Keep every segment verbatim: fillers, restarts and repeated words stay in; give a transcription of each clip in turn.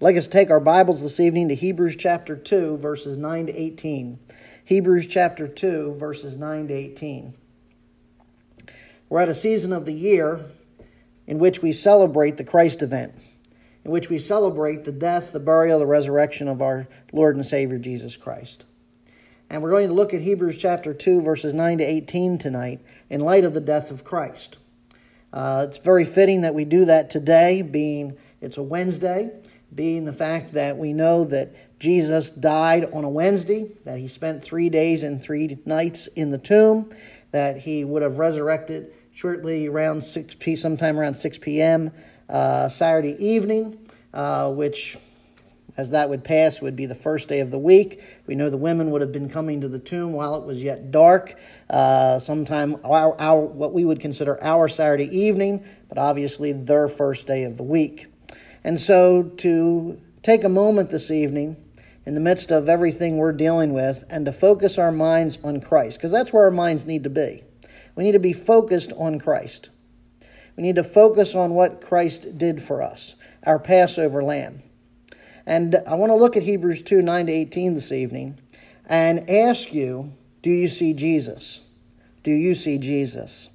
I'd like us to take our Bibles this evening to Hebrews chapter two, verses nine to eighteen. Hebrews chapter two, verses nine to eighteen. We're at a season of the year in which we celebrate the Christ event, in which we celebrate the death, the burial, the resurrection of our Lord and Savior Jesus Christ. And we're going to look at Hebrews chapter two, verses nine to eighteen tonight, in light of the death of Christ. Uh, it's very fitting that we do that today, being it's a Wednesday, being the fact that we know that Jesus died on a Wednesday, that he spent three days and three nights in the tomb, that he would have resurrected shortly around six p, sometime around six p.m. Uh, Saturday evening, uh, which, as that would pass, would be the first day of the week. We know the women would have been coming to the tomb while it was yet dark, uh, sometime our, our, what we would consider our Saturday evening, but obviously their first day of the week. And so to take a moment this evening, in the midst of everything we're dealing with, and to focus our minds on Christ, because that's where our minds need to be. We need to be focused on Christ. We need to focus on what Christ did for us, our Passover lamb. And I want to look at Hebrews two, nine to eighteen this evening and ask you, do you see Jesus? Do you see Jesus?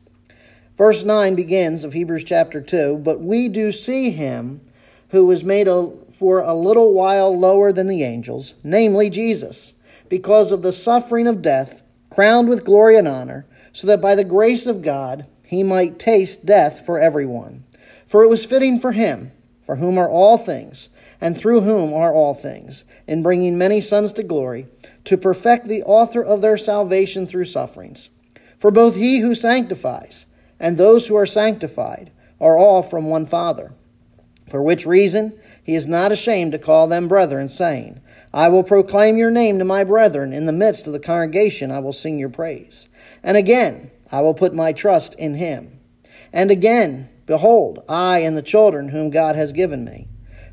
Verse nine begins of Hebrews chapter two, but we do see him who was made a, for a little while lower than the angels, namely Jesus, because of the suffering of death, crowned with glory and honor, so that by the grace of God he might taste death for everyone. For it was fitting for him, for whom are all things, and through whom are all things, in bringing many sons to glory, to perfect the author of their salvation through sufferings. For both he who sanctifies and those who are sanctified are all from one Father, for which reason he is not ashamed to call them brethren, saying, I will proclaim your name to my brethren, in the midst of the congregation I will sing your praise. And again, I will put my trust in him. And again, behold, I and the children whom God has given me.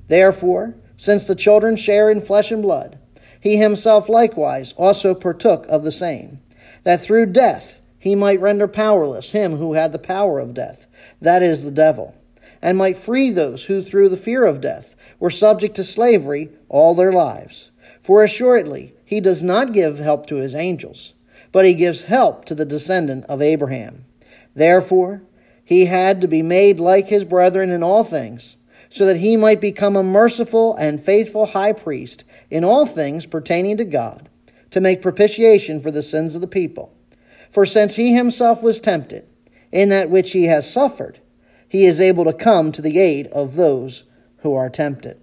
Therefore, since the children share in flesh and blood, he himself likewise also partook of the same, that through death he might render powerless him who had the power of death, that is, the devil, and might free those who through the fear of death were subject to slavery all their lives. For assuredly, he does not give help to his angels, but he gives help to the descendant of Abraham. Therefore, he had to be made like his brethren in all things, so that he might become a merciful and faithful high priest in all things pertaining to God, to make propitiation for the sins of the people. For since he himself was tempted, in that which he has suffered, he is able to come to the aid of those who are tempted.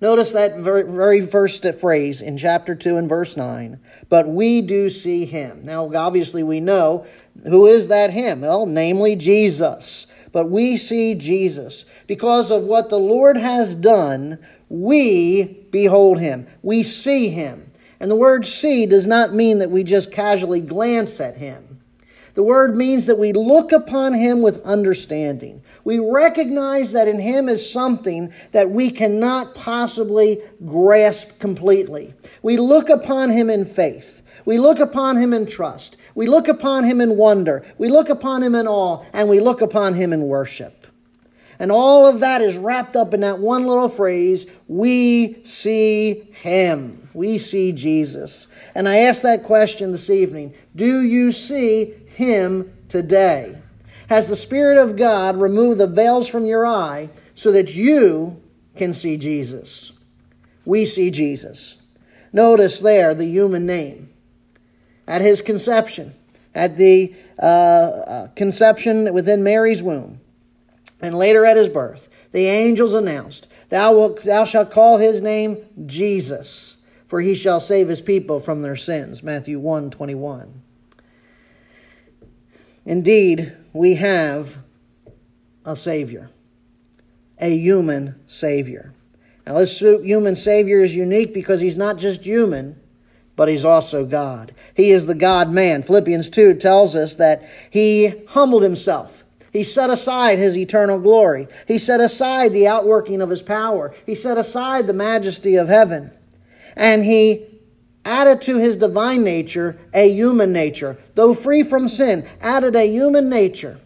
Notice that very, very first phrase in chapter two and verse nine, but we do see him. Now, obviously we know, who is that him? Well, namely Jesus. But we see Jesus. Because of what the Lord has done, we behold him. We see him. And the word see does not mean that we just casually glance at him. The word means that we look upon him with understanding. We recognize that in him is something that we cannot possibly grasp completely. We look upon him in faith. We look upon him in trust. We look upon him in wonder. We look upon him in awe. And we look upon him in worship. And all of that is wrapped up in that one little phrase, we see him. We see Jesus. And I ask that question this evening. Do you see him today? Has the Spirit of God removed the veils from your eye so that you can see Jesus? We see Jesus. Notice there the human name. At his conception, at the uh, conception within Mary's womb, and later at his birth, the angels announced, Thou wilt, thou shalt call his name Jesus, for he shall save his people from their sins. Matthew one twenty-one. Indeed, we have a Savior, a human Savior. Now, this human Savior is unique because he's not just human, but he's also God. He is the God-man. Philippians two tells us that he humbled himself. He set aside his eternal glory. He set aside the outworking of his power. He set aside the majesty of heaven. And he added to his divine nature a human nature, though free from sin, added a human nature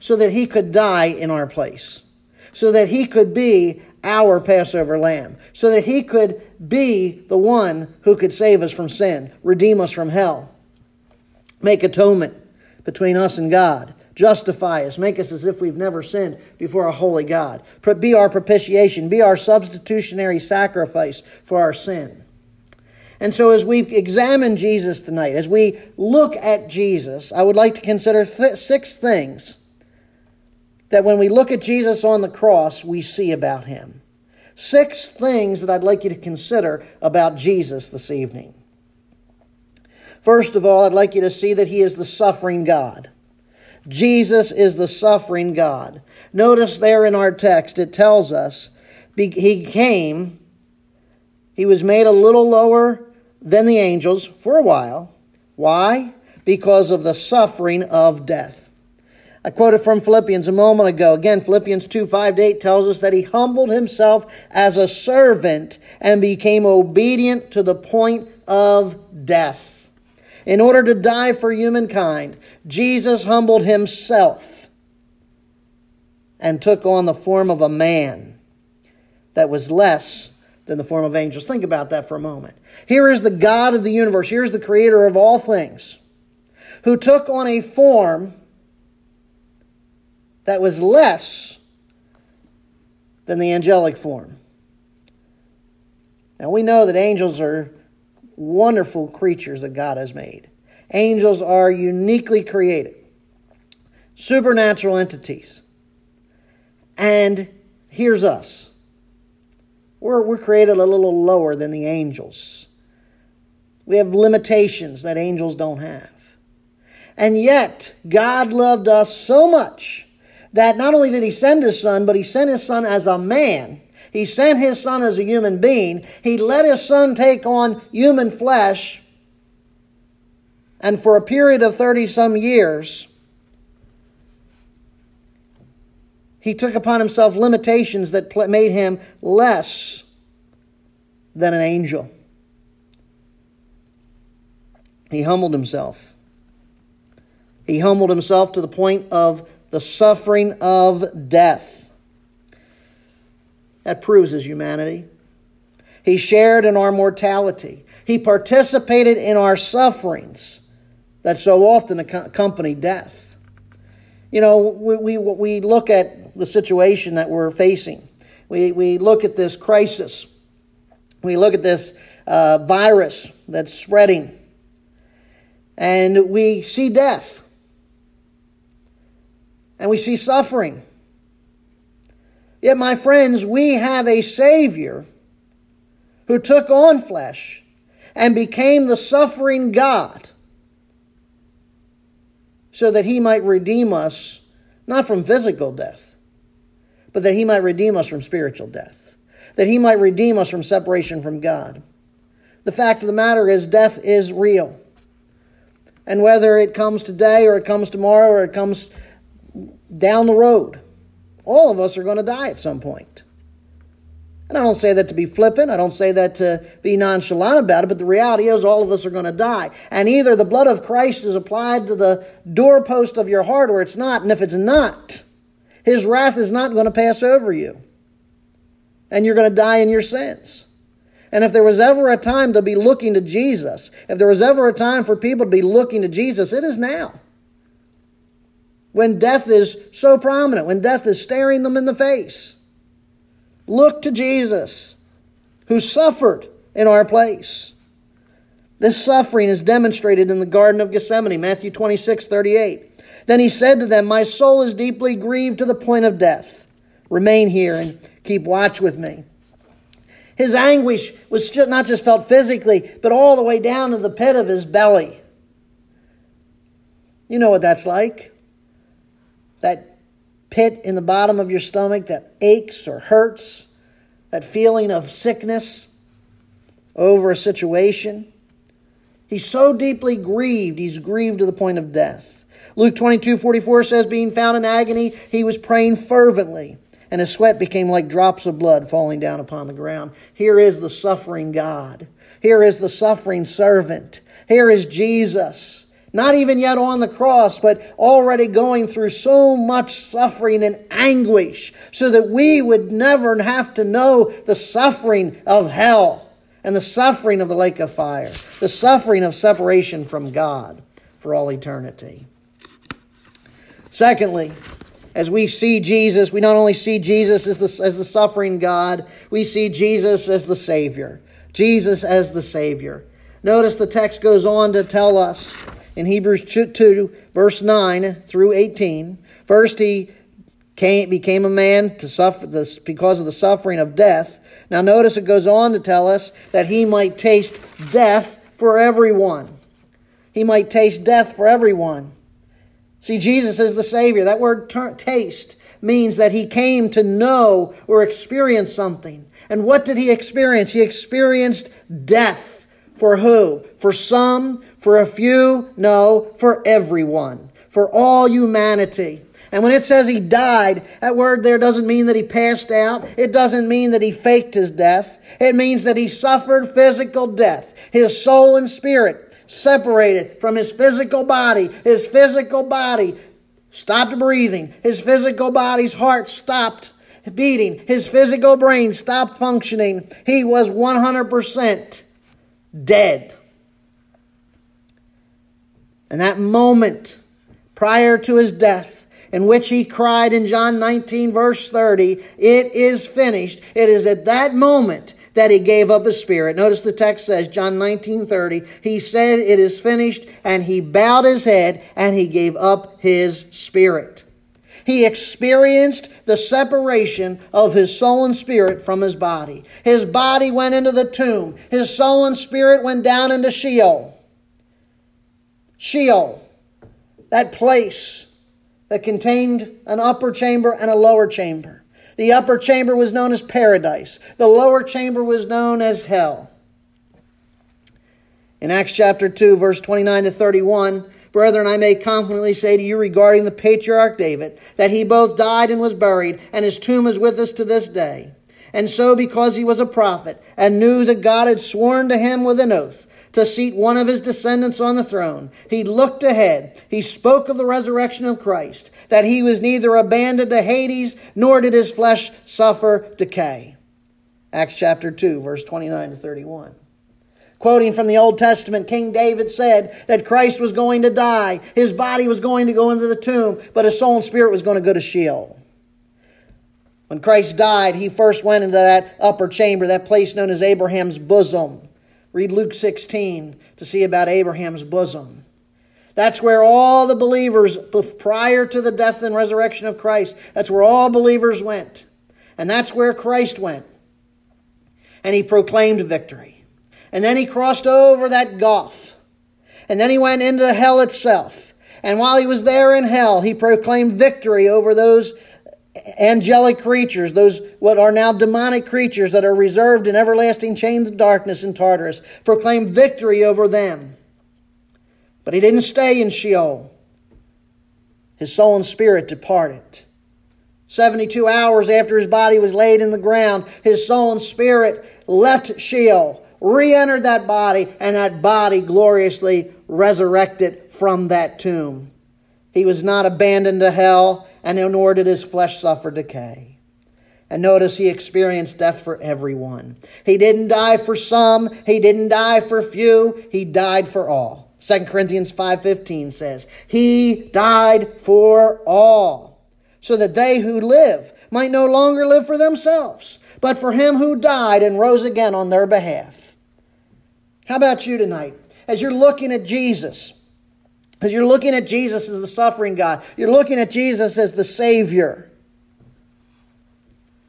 so that he could die in our place, so that he could be our Passover lamb, so that he could be the one who could save us from sin, redeem us from hell, make atonement between us and God, justify us, make us as if we've never sinned before a holy God, be our propitiation, be our substitutionary sacrifice for our sin. And so as we examine Jesus tonight, as we look at Jesus, I would like to consider th- six things that when we look at Jesus on the cross, we see about him. Six things that I'd like you to consider about Jesus this evening. First of all, I'd like you to see that he is the suffering God. Jesus is the suffering God. Notice there in our text, it tells us he came, he was made a little lower than the angels for a while. Why? Because of the suffering of death. I quoted from Philippians a moment ago. Again, Philippians two, five to eight tells us that he humbled himself as a servant and became obedient to the point of death. In order to die for humankind, Jesus humbled himself and took on the form of a man that was less than the form of angels. Think about that for a moment. Here is the God of the universe. Here is the creator of all things, who took on a form that was less than the angelic form. Now we know that angels are wonderful creatures that God has made. Angels are uniquely created, supernatural entities. And here's us. We're, we're created a little lower than the angels. We have limitations that angels don't have. And yet, God loved us so much that not only did he send his son, but he sent his son as a man. He sent his son as a human being. He let his son take on human flesh. And for a period of thirty some years, he took upon himself limitations that made him less than an angel. He humbled himself. He humbled himself to the point of the suffering of death. That proves his humanity. He shared in our mortality. He participated in our sufferings that so often accompany death. You know, we, we, we look at the situation that we're facing. We, we look at this crisis. We look at this uh, virus that's spreading. And we see death. And we see suffering. Yet, my friends, we have a Savior who took on flesh and became the suffering God so that he might redeem us, not from physical death, but that he might redeem us from spiritual death, that he might redeem us from separation from God. The fact of the matter is, death is real. And whether it comes today or it comes tomorrow or it comes down the road, all of us are going to die at some point. And I don't say that to be flippant. I don't say that to be nonchalant about it, but the reality is all of us are going to die. And either the blood of Christ is applied to the doorpost of your heart or it's not. And if it's not, his wrath is not going to pass over you. And you're going to die in your sins. And if there was ever a time to be looking to Jesus, if there was ever a time for people to be looking to Jesus, it is now. When death is so prominent, when death is staring them in the face, look to Jesus, who suffered in our place. This suffering is demonstrated in the Garden of Gethsemane, Matthew twenty-six, thirty-eight. Then he said to them, "My soul is deeply grieved to the point of death. Remain here and keep watch with me." His anguish was not just felt physically, but all the way down to the pit of his belly. You know what that's like. That pit in the bottom of your stomach that aches or hurts, that feeling of sickness over a situation. He's so deeply grieved, he's grieved to the point of death. Luke twenty-two, forty-four says, being found in agony, he was praying fervently, and his sweat became like drops of blood falling down upon the ground. Here is the suffering God. Here is the suffering servant. Here is Jesus not even yet on the cross, but already going through so much suffering and anguish so that we would never have to know the suffering of hell and the suffering of the lake of fire, the suffering of separation from God for all eternity. Secondly, as we see Jesus, we not only see Jesus as the, as the suffering God, we see Jesus as the Savior. Jesus as the Savior. Notice the text goes on to tell us in Hebrews two, verse nine through eighteen. First, he came, became a man to suffer this because of the suffering of death. Now notice it goes on to tell us that he might taste death for everyone. He might taste death for everyone. See, Jesus is the Savior. That word taste means that he came to know or experience something. And what did he experience? He experienced death. For who? For some? For a few? No, for everyone. For all humanity. And when it says he died, that word there doesn't mean that he passed out. It doesn't mean that he faked his death. It means that he suffered physical death. His soul and spirit separated from his physical body. His physical body stopped breathing. His physical body's heart stopped beating. His physical brain stopped functioning. He was one hundred percent dead. And that moment prior to his death, in which he cried in John nineteen, verse thirty, "It is finished." It is at that moment that he gave up his spirit. Notice the text says, John nineteen thirty, he said, "It is finished," and he bowed his head and he gave up his spirit. He experienced the separation of his soul and spirit from his body. His body went into the tomb. His soul and spirit went down into Sheol. Sheol, that place that contained an upper chamber and a lower chamber. The upper chamber was known as paradise. The lower chamber was known as hell. In Acts chapter two, verse twenty-nine to thirty-one, "Brethren, I may confidently say to you regarding the patriarch David, that he both died and was buried, and his tomb is with us to this day. And so, because he was a prophet, and knew that God had sworn to him with an oath, to seat one of his descendants on the throne, he looked ahead. He spoke of the resurrection of Christ, that he was neither abandoned to Hades, nor did his flesh suffer decay." Acts chapter two, verse twenty-nine to thirty-one. Quoting from the Old Testament, King David said that Christ was going to die. His body was going to go into the tomb, but his soul and spirit was going to go to Sheol. When Christ died, he first went into that upper chamber, that place known as Abraham's bosom. Read Luke sixteen to see about Abraham's bosom. That's where all the believers, prior to the death and resurrection of Christ, that's where all believers went. And that's where Christ went. And he proclaimed victory. And then he crossed over that gulf. And then he went into hell itself. And while he was there in hell, he proclaimed victory over those angelic creatures, those what are now demonic creatures that are reserved in everlasting chains of darkness in Tartarus, proclaimed victory over them. But he didn't stay in Sheol. His soul and spirit departed. seventy-two hours after his body was laid in the ground, his soul and spirit left Sheol, re-entered that body, and that body gloriously resurrected from that tomb. He was not abandoned to hell, and nor did his flesh suffer decay. And notice he experienced death for everyone. He didn't die for some. He didn't die for few. He died for all. Second Corinthians five fifteen says, "He died for all, so that they who live might no longer live for themselves, but for him who died and rose again on their behalf." How about you tonight? As you're looking at Jesus, because you're looking at Jesus as the suffering God. You're looking at Jesus as the Savior.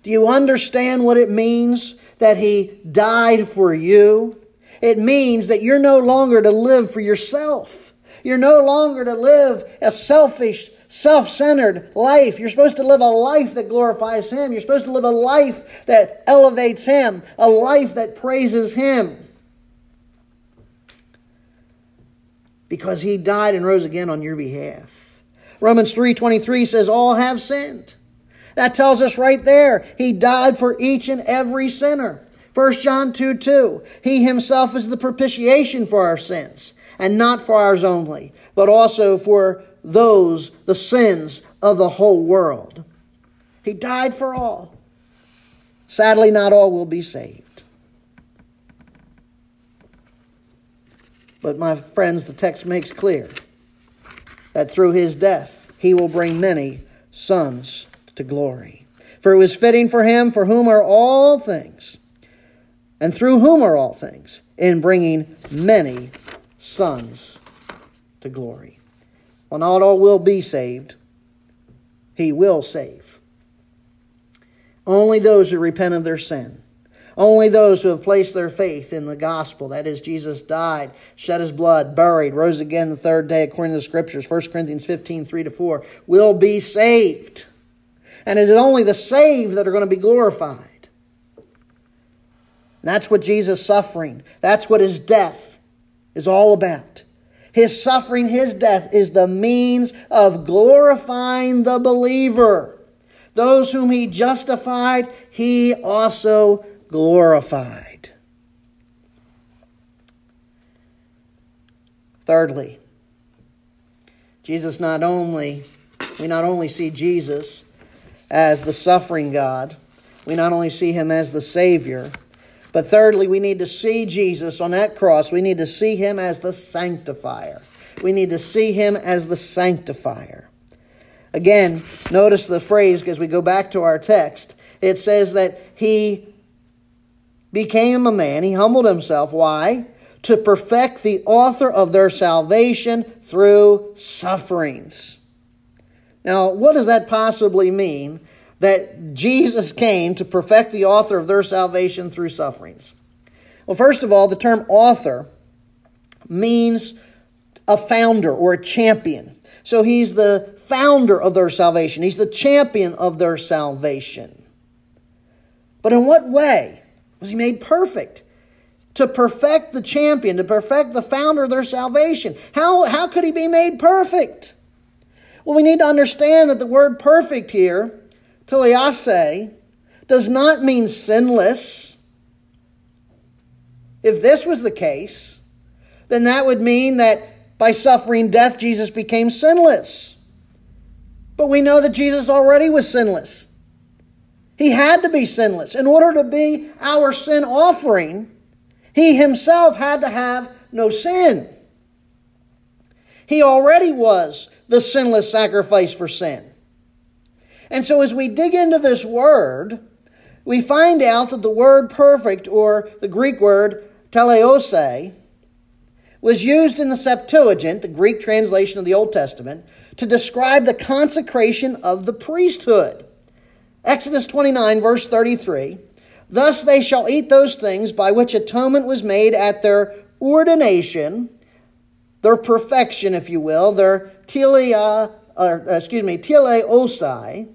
Do you understand what it means that he died for you? It means that you're no longer to live for yourself. You're no longer to live a selfish, self-centered life. You're supposed to live a life that glorifies him. You're supposed to live a life that elevates him, a life that praises him. Because he died and rose again on your behalf. Romans three twenty-three says, "All have sinned." That tells us right there, he died for each and every sinner. First John two two, "He himself is the propitiation for our sins, and not for ours only, but also for those, the sins of the whole world. He died for all. Sadly, not all will be saved. But my friends, the text makes clear that through his death, he will bring many sons to glory. For it was fitting for him, for whom are all things, and through whom are all things, in bringing many sons to glory. Well, not all will be saved. He will save. Only those who repent of their sin, only those who have placed their faith in the gospel, that is, Jesus died, shed his blood, buried, rose again the third day according to the Scriptures, First Corinthians fifteen, three to four, will be saved. And it is only the saved that are going to be glorified. And that's what Jesus' suffering, that's what his death is all about. His suffering, his death is the means of glorifying the believer. Those whom he justified, he also glorified. Thirdly, Jesus not only, we not only see Jesus as the suffering God, we not only see him as the Savior, but thirdly, we need to see Jesus on that cross. We need to see him as the sanctifier. We need to see him as the sanctifier. Again, notice the phrase because we go back to our text. It says that he became a man. He humbled himself. Why? To perfect the author of their salvation through sufferings. Now, what does that possibly mean? That Jesus came to perfect the author of their salvation through sufferings. Well, first of all, the term author means a founder or a champion. So he's the founder of their salvation. He's the champion of their salvation. But in what way was he made perfect? To perfect the champion, to perfect the founder of their salvation. How, how could he be made perfect? Well, we need to understand that the word perfect here, telease, does not mean sinless. If this was the case, then that would mean that by suffering death, Jesus became sinless. But we know that Jesus already was sinless. He had to be sinless. In order to be our sin offering, he himself had to have no sin. He already was the sinless sacrifice for sin. And so as we dig into this word, we find out that the word perfect, or the Greek word teleose, was used in the Septuagint, the Greek translation of the Old Testament, to describe the consecration of the priesthood. Exodus twenty-nine, verse thirty-three, thus they shall eat those things by which atonement was made at their ordination, their perfection, if you will, their teleia, or, excuse me, teleose,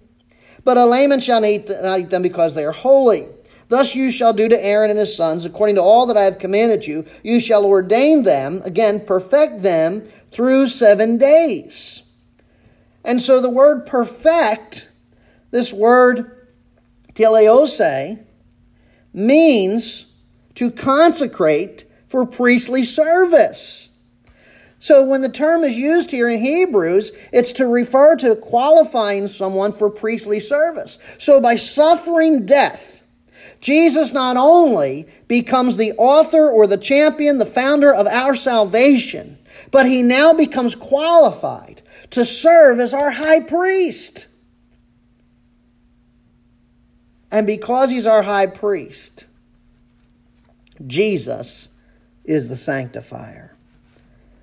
but a layman shall eat them because they are holy. Thus you shall do to Aaron and his sons, according to all that I have commanded you. You shall ordain them, again, perfect them through seven days. And so the word perfect, this word teleose, means to consecrate for priestly service. So when the term is used here in Hebrews, it's to refer to qualifying someone for priestly service. So by suffering death, Jesus not only becomes the author or the champion, the founder of our salvation, but he now becomes qualified to serve as our high priest. And because he's our high priest, Jesus is the sanctifier.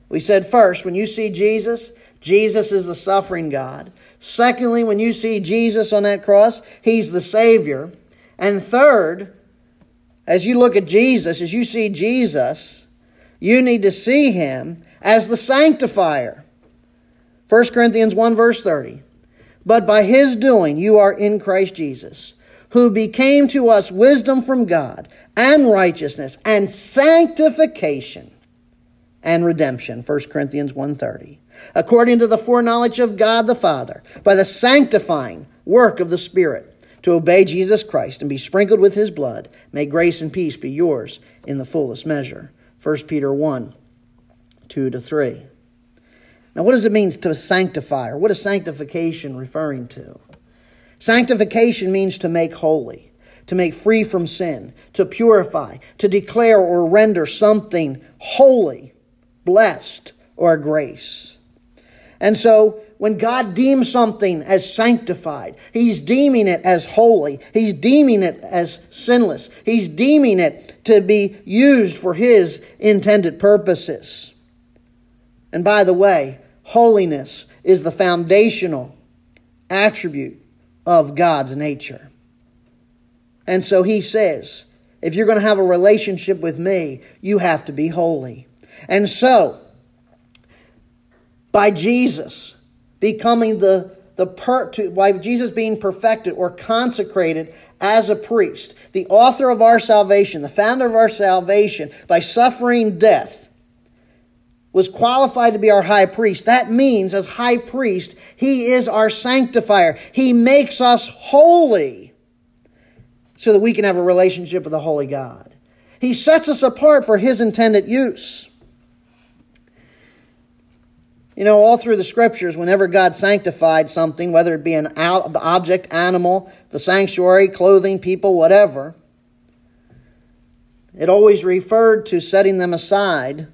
We said first, when you see Jesus, Jesus is the suffering God. Secondly, when you see Jesus on that cross, he's the Savior. And third, as you look at Jesus, as you see Jesus, you need to see him as the sanctifier. First Corinthians one, verse thirty. But by his doing, you are in Christ Jesus, who became to us wisdom from God and righteousness and sanctification and redemption, First Corinthians one thirty, according to the foreknowledge of God the Father, by the sanctifying work of the Spirit, to obey Jesus Christ and be sprinkled with his blood. May grace and peace be yours in the fullest measure, First Peter one, two to three. Now, what does it mean to sanctify, or what is sanctification referring to? Sanctification means to make holy, to make free from sin, to purify, to declare or render something holy, blessed, or a grace. And so, when God deems something as sanctified, He's deeming it as holy. He's deeming it as sinless. He's deeming it to be used for His intended purposes. And by the way, holiness is the foundational attribute of God's nature. And so He says, if you're going to have a relationship with me, you have to be holy. And so, by Jesus becoming the, the per, to, by Jesus being perfected or consecrated as a priest, the author of our salvation, the founder of our salvation, by suffering death, was qualified to be our high priest. That means, as high priest, He is our sanctifier. He makes us holy so that we can have a relationship with the Holy God. He sets us apart for His intended use. You know, all through the Scriptures, whenever God sanctified something, whether it be an object, animal, the sanctuary, clothing, people, whatever, it always referred to setting them aside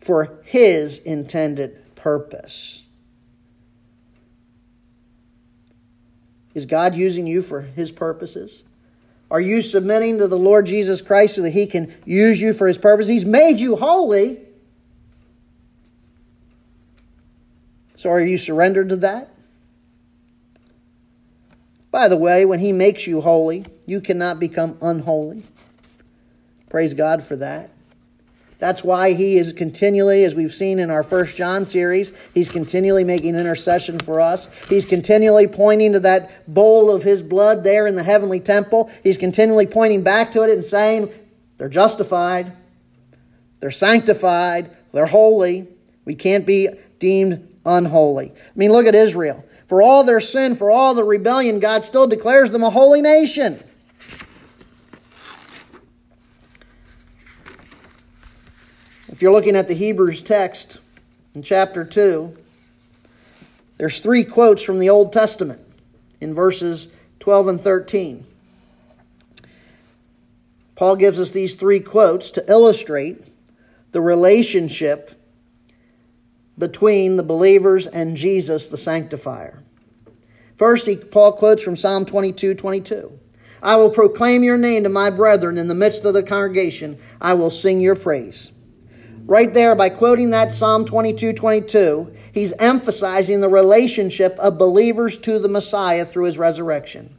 for His intended purpose. Is God using you for His purposes? Are you submitting to the Lord Jesus Christ so that He can use you for His purpose? He's made you holy. So are you surrendered to that? By the way, when He makes you holy, you cannot become unholy. Praise God for that. That's why He is continually, as we've seen in our First John series, He's continually making intercession for us. He's continually pointing to that bowl of His blood there in the heavenly temple. He's continually pointing back to it and saying, they're justified, they're sanctified, they're holy. We can't be deemed unholy. I mean, look at Israel. For all their sin, for all the rebellion, God still declares them a holy nation. If you're looking at the Hebrews text in chapter two, there's three quotes from the Old Testament in verses twelve and thirteen. Paul gives us these three quotes to illustrate the relationship between the believers and Jesus the Sanctifier. First, he, Paul quotes from Psalm twenty-two twenty-two. I will proclaim your name to my brethren in the midst of the congregation. I will sing your praise. Right there, by quoting that Psalm twenty-two twenty-two, he's emphasizing the relationship of believers to the Messiah through His resurrection.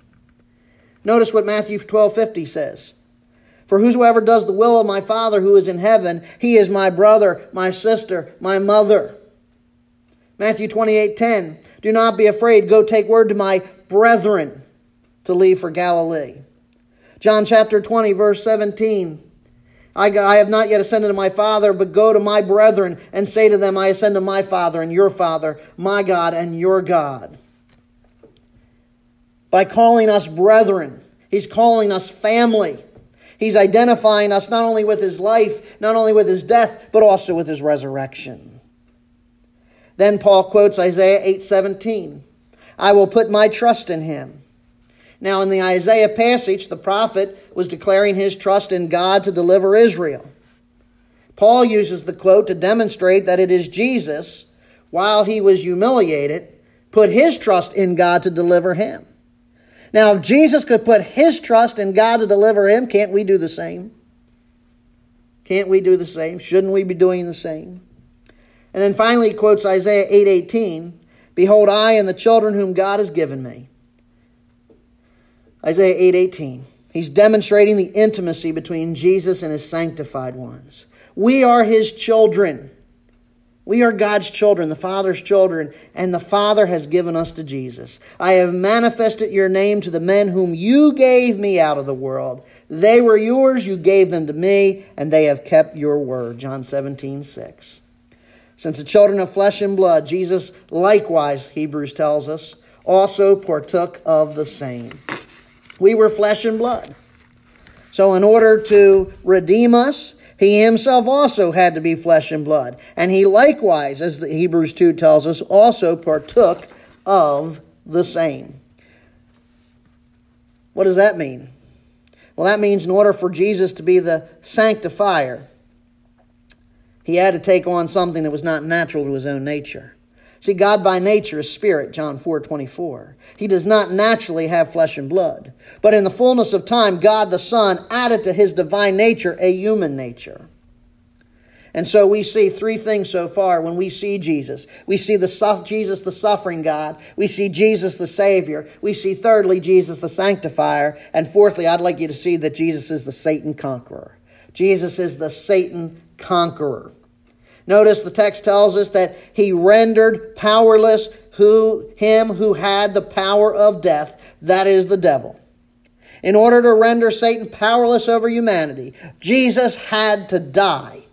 Notice what Matthew twelve fifty says. For whosoever does the will of my Father who is in heaven, he is my brother, my sister, my mother. Matthew twenty-eight ten. Do not be afraid. Go take word to my brethren to leave for Galilee. John chapter twenty, verse seventeen. I have not yet ascended to my Father, but go to my brethren and say to them, I ascend to my Father and your Father, my God and your God. By calling us brethren, He's calling us family. He's identifying us not only with His life, not only with His death, but also with His resurrection. Then Paul quotes Isaiah eight seventeen. I will put my trust in Him. Now, in the Isaiah passage, the prophet was declaring his trust in God to deliver Israel. Paul uses the quote to demonstrate that it is Jesus, while He was humiliated, put His trust in God to deliver him. Now, if Jesus could put His trust in God to deliver him, can't we do the same? Can't we do the same? Shouldn't we be doing the same? And then finally, he quotes Isaiah eight eighteen, Behold, I and the children whom God has given me. Isaiah eight eighteen. He's demonstrating the intimacy between Jesus and His sanctified ones. We are His children. We are God's children, the Father's children, and the Father has given us to Jesus. I have manifested your name to the men whom you gave me out of the world. They were yours, you gave them to me, and they have kept your word. John seventeen six. Since the children of flesh and blood, Jesus likewise, Hebrews tells us, also partook of the same. We were flesh and blood. So in order to redeem us, He himself also had to be flesh and blood. And he likewise, as the Hebrews two tells us, also partook of the same. What does that mean? Well, that means in order for Jesus to be the sanctifier, he had to take on something that was not natural to his own nature. See, God by nature is spirit, John four twenty-four. He does not naturally have flesh and blood. But in the fullness of time, God the Son added to his divine nature a human nature. And so we see three things so far when we see Jesus. We see the su- Jesus, the suffering God. We see Jesus, the Savior. We see, thirdly, Jesus, the sanctifier. And fourthly, I'd like you to see that Jesus is the Satan conqueror. Jesus is the Satan conqueror. Notice the text tells us that he rendered powerless who him who had the power of death, that is the devil. In order to render Satan powerless over humanity, Jesus had to die.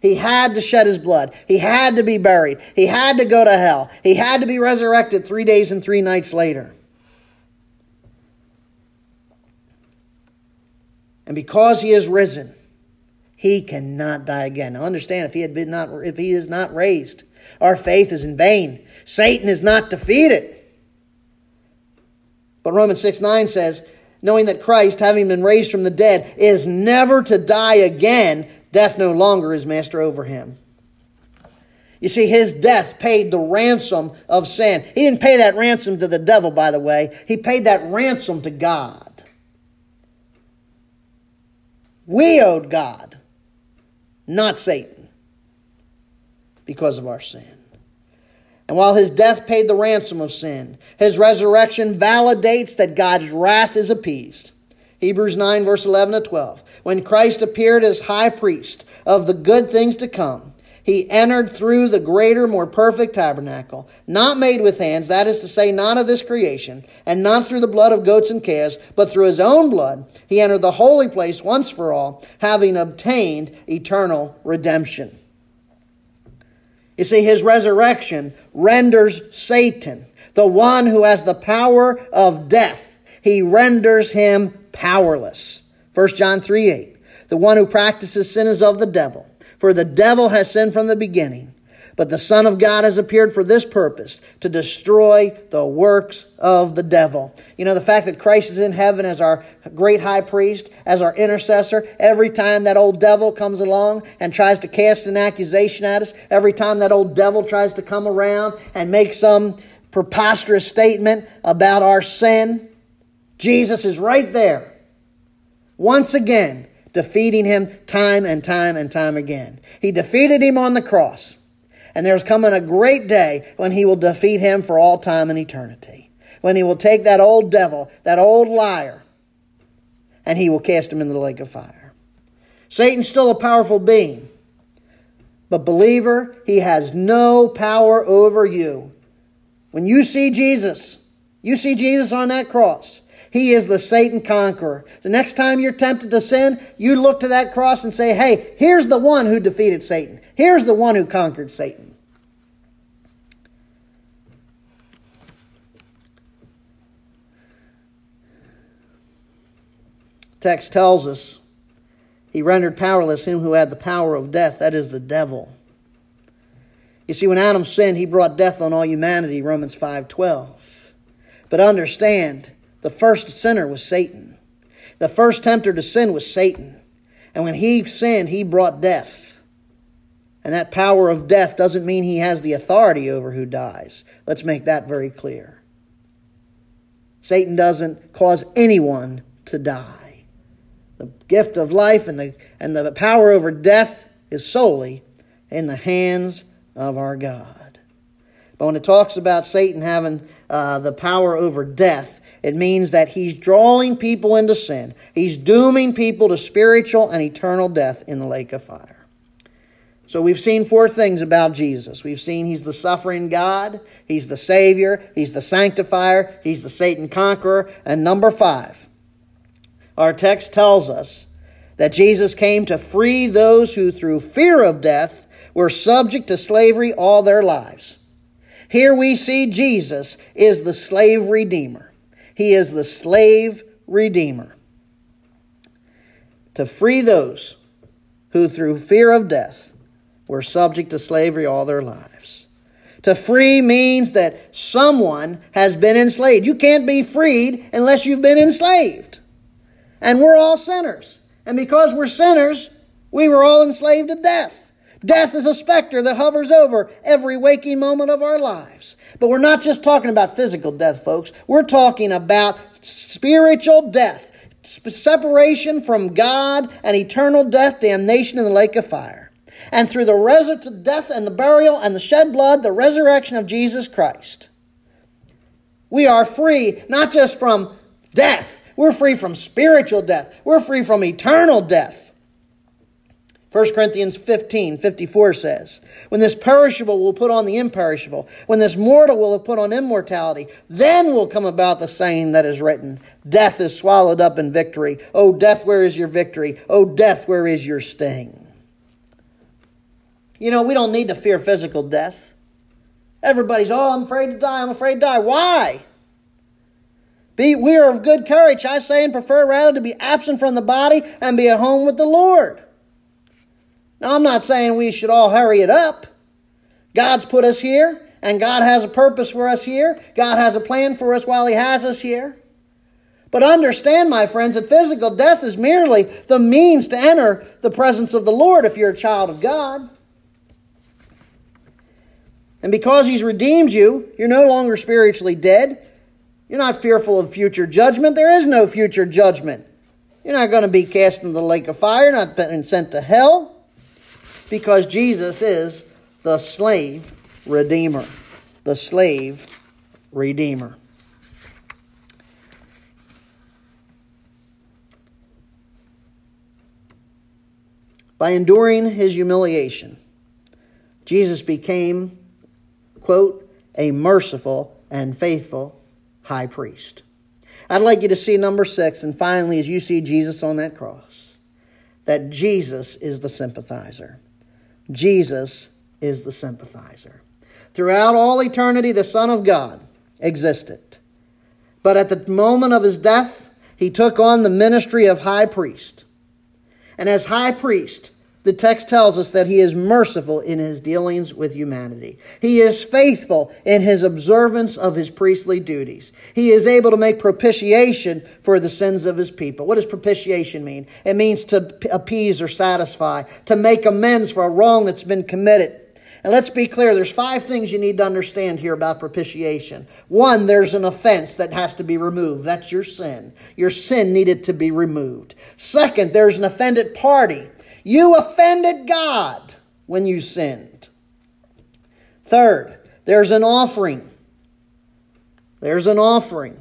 He had to shed his blood. He had to be buried. He had to go to hell. He had to be resurrected three days and three nights later. And because he is risen, he cannot die again. Now understand, if he had been not, if he is not raised, our faith is in vain. Satan is not defeated. But Romans six nine says, knowing that Christ, having been raised from the dead, is never to die again, death no longer is master over him. You see, his death paid the ransom of sin. He didn't pay that ransom to the devil, by the way. He paid that ransom to God. We owed God, not Satan, because of our sin. And while his death paid the ransom of sin, his resurrection validates that God's wrath is appeased. Hebrews nine, verse eleven to twelve. When Christ appeared as high priest of the good things to come, he entered through the greater, more perfect tabernacle, not made with hands, that is to say, not of this creation, and not through the blood of goats and calves, but through his own blood, he entered the holy place once for all, having obtained eternal redemption. You see, his resurrection renders Satan, the one who has the power of death, he renders him powerless. First John three eight, the one who practices sin is of the devil, for the devil has sinned from the beginning, but the Son of God has appeared for this purpose, to destroy the works of the devil. You know, the fact that Christ is in heaven as our great high priest, as our intercessor, every time that old devil comes along and tries to cast an accusation at us, every time that old devil tries to come around and make some preposterous statement about our sin, Jesus is right there, once again, defeating him time and time and time again. He defeated him on the cross. And there's coming a great day when he will defeat him for all time and eternity. When he will take that old devil, that old liar, and he will cast him into the lake of fire. Satan's still a powerful being. But believer, he has no power over you. When you see Jesus, you see Jesus on that cross. He is the Satan conqueror. The next time you're tempted to sin, you look to that cross and say, hey, here's the one who defeated Satan. Here's the one who conquered Satan. Text tells us, he rendered powerless him who had the power of death, that is the devil. You see, when Adam sinned, he brought death on all humanity, Romans five twelve. But understand, the first sinner was Satan. The first tempter to sin was Satan. And when he sinned, he brought death. And that power of death doesn't mean he has the authority over who dies. Let's make that very clear. Satan doesn't cause anyone to die. The gift of life and the, and the power over death is solely in the hands of our God. But when it talks about Satan having uh, the power over death, it means that he's drawing people into sin. He's dooming people to spiritual and eternal death in the lake of fire. So we've seen four things about Jesus. We've seen he's the suffering God, he's the Savior, he's the sanctifier, he's the Satan conqueror. And number five, our text tells us that Jesus came to free those who through fear of death were subject to slavery all their lives. Here we see Jesus is the slave redeemer. He is the slave redeemer. To free those who through fear of death were subject to slavery all their lives. To free means that someone has been enslaved. You can't be freed unless you've been enslaved. And we're all sinners. And because we're sinners, we were all enslaved to death. Death is a specter that hovers over every waking moment of our lives. But we're not just talking about physical death, folks. We're talking about spiritual death, separation from God, and eternal death, damnation in the lake of fire. And through the resu- death and the burial and the shed blood, the resurrection of Jesus Christ, we are free not just from death. We're free from spiritual death. We're free from eternal death. First Corinthians fifteen fifty-four says, when this perishable will put on the imperishable, when this mortal will have put on immortality, then will come about the saying that is written, death is swallowed up in victory. O death, where is your victory? O death, where is your sting? You know, we don't need to fear physical death. Everybody's, oh, I'm afraid to die, I'm afraid to die. Why? Be, we are of good courage, I say, and prefer rather to be absent from the body and be at home with the Lord. Now, I'm not saying we should all hurry it up. God's put us here, and God has a purpose for us here. God has a plan for us while He has us here. But understand, my friends, that physical death is merely the means to enter the presence of the Lord if you're a child of God. And because He's redeemed you, you're no longer spiritually dead. You're not fearful of future judgment. There is no future judgment. You're not going to be cast into the lake of fire. You're not being sent to hell. Because Jesus is the slave redeemer. The slave redeemer. By enduring His humiliation, Jesus became, quote, a merciful and faithful high priest. I'd like you to see number six, and finally, as you see Jesus on that cross, that Jesus is the sympathizer. Jesus is the sympathizer. Throughout all eternity, the Son of God existed. But at the moment of His death, He took on the ministry of high priest. And as high priest, the text tells us that He is merciful in His dealings with humanity. He is faithful in His observance of His priestly duties. He is able to make propitiation for the sins of His people. What does propitiation mean? It means to appease or satisfy, to make amends for a wrong that's been committed. And let's be clear, there's five things you need to understand here about propitiation. One, there's an offense that has to be removed. That's your sin. Your sin needed to be removed. Second, there's an offended party. You offended God when you sinned. Third, there's an offering. There's an offering.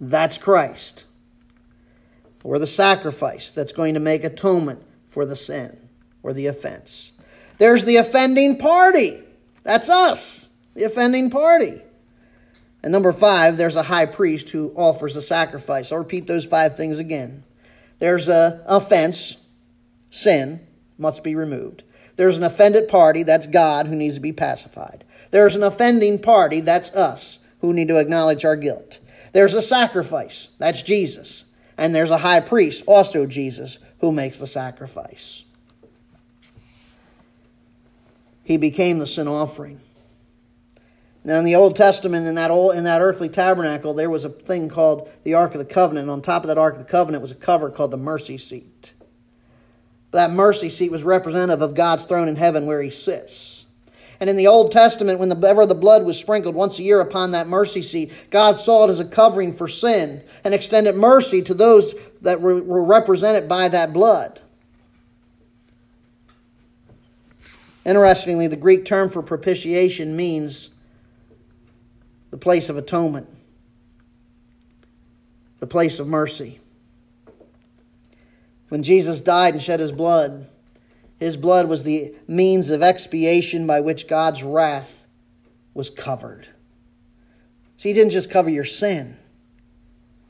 That's Christ, or the sacrifice that's going to make atonement for the sin or the offense. There's the offending party. That's us, the offending party. And number five, there's a high priest who offers a sacrifice. I'll repeat those five things again. There's an offense, sin must be removed. There's an offended party, that's God, who needs to be pacified. There's an offending party, that's us, who need to acknowledge our guilt. There's a sacrifice, that's Jesus. And there's a high priest, also Jesus, who makes the sacrifice. He became the sin offering. Now, in the Old Testament, in that old, in that earthly tabernacle, there was a thing called the Ark of the Covenant. On top of that Ark of the Covenant was a cover called the mercy seat. That mercy seat was representative of God's throne in heaven where He sits. And in the Old Testament, whenever the blood was sprinkled once a year upon that mercy seat, God saw it as a covering for sin and extended mercy to those that were represented by that blood. Interestingly, the Greek term for propitiation means the place of atonement, the place of mercy. When Jesus died and shed His blood, His blood was the means of expiation by which God's wrath was covered. See, He didn't just cover your sin.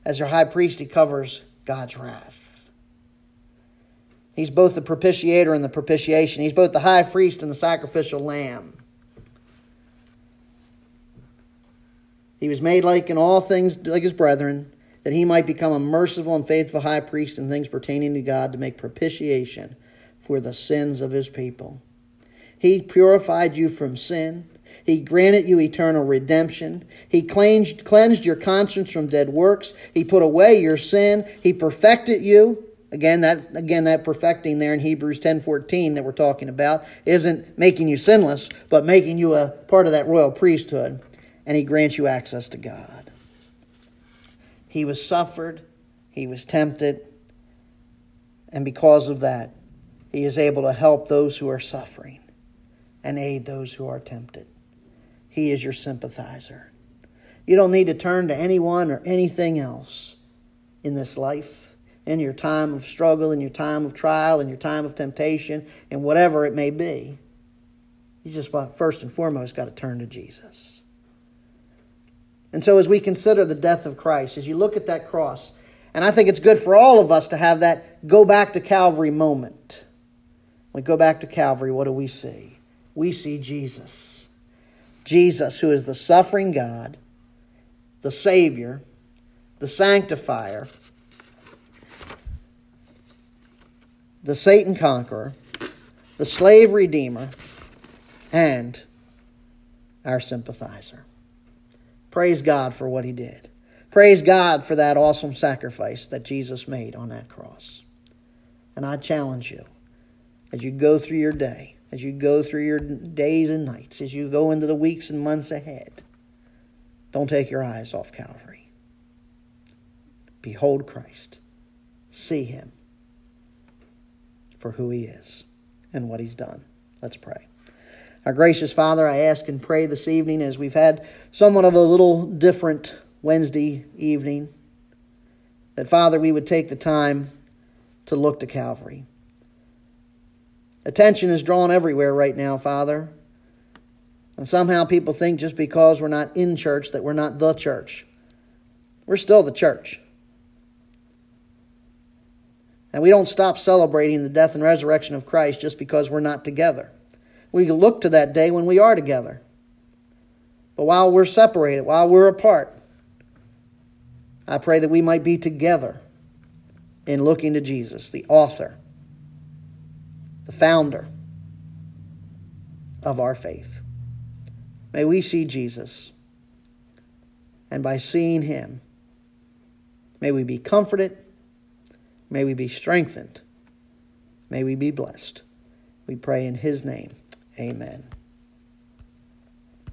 As your high priest, He covers God's wrath. He's both the propitiator and the propitiation. He's both the high priest and the sacrificial lamb. He was made like in all things like His brethren, that he might become a merciful and faithful high priest in things pertaining to God to make propitiation for the sins of his people. He purified you from sin. He granted you eternal redemption. He cleansed, cleansed your conscience from dead works. He put away your sin. He perfected you. Again, that again that perfecting there in Hebrews ten fourteen that we're talking about isn't making you sinless, but making you a part of that royal priesthood. And he grants you access to God. He was suffered. He was tempted. And because of that, he is able to help those who are suffering and aid those who are tempted. He is your sympathizer. You don't need to turn to anyone or anything else in this life, in your time of struggle, in your time of trial, in your time of temptation, and whatever it may be. You just, first and foremost, got to turn to Jesus. And so as we consider the death of Christ, as you look at that cross, and I think it's good for all of us to have that go back to Calvary moment. When we go back to Calvary, what do we see? We see Jesus. Jesus, who is the suffering God, the Savior, the Sanctifier, the Satan conqueror, the slave redeemer, and our sympathizer. Praise God for what he did. Praise God for that awesome sacrifice that Jesus made on that cross. And I challenge you, as you go through your day, as you go through your days and nights, as you go into the weeks and months ahead, don't take your eyes off Calvary. Behold Christ. See him for who he is and what he's done. Let's pray. Our gracious Father, I ask and pray this evening, as we've had somewhat of a little different Wednesday evening, that, Father, we would take the time to look to Calvary. Attention is drawn everywhere right now, Father. And somehow people think just because we're not in church that we're not the church. We're still the church. And we don't stop celebrating the death and resurrection of Christ just because we're not together. We look to that day when we are together. But while we're separated, while we're apart, I pray that we might be together in looking to Jesus, the author, the founder of our faith. May we see Jesus. And by seeing him, may we be comforted. May we be strengthened. May we be blessed. We pray in his name. Amen.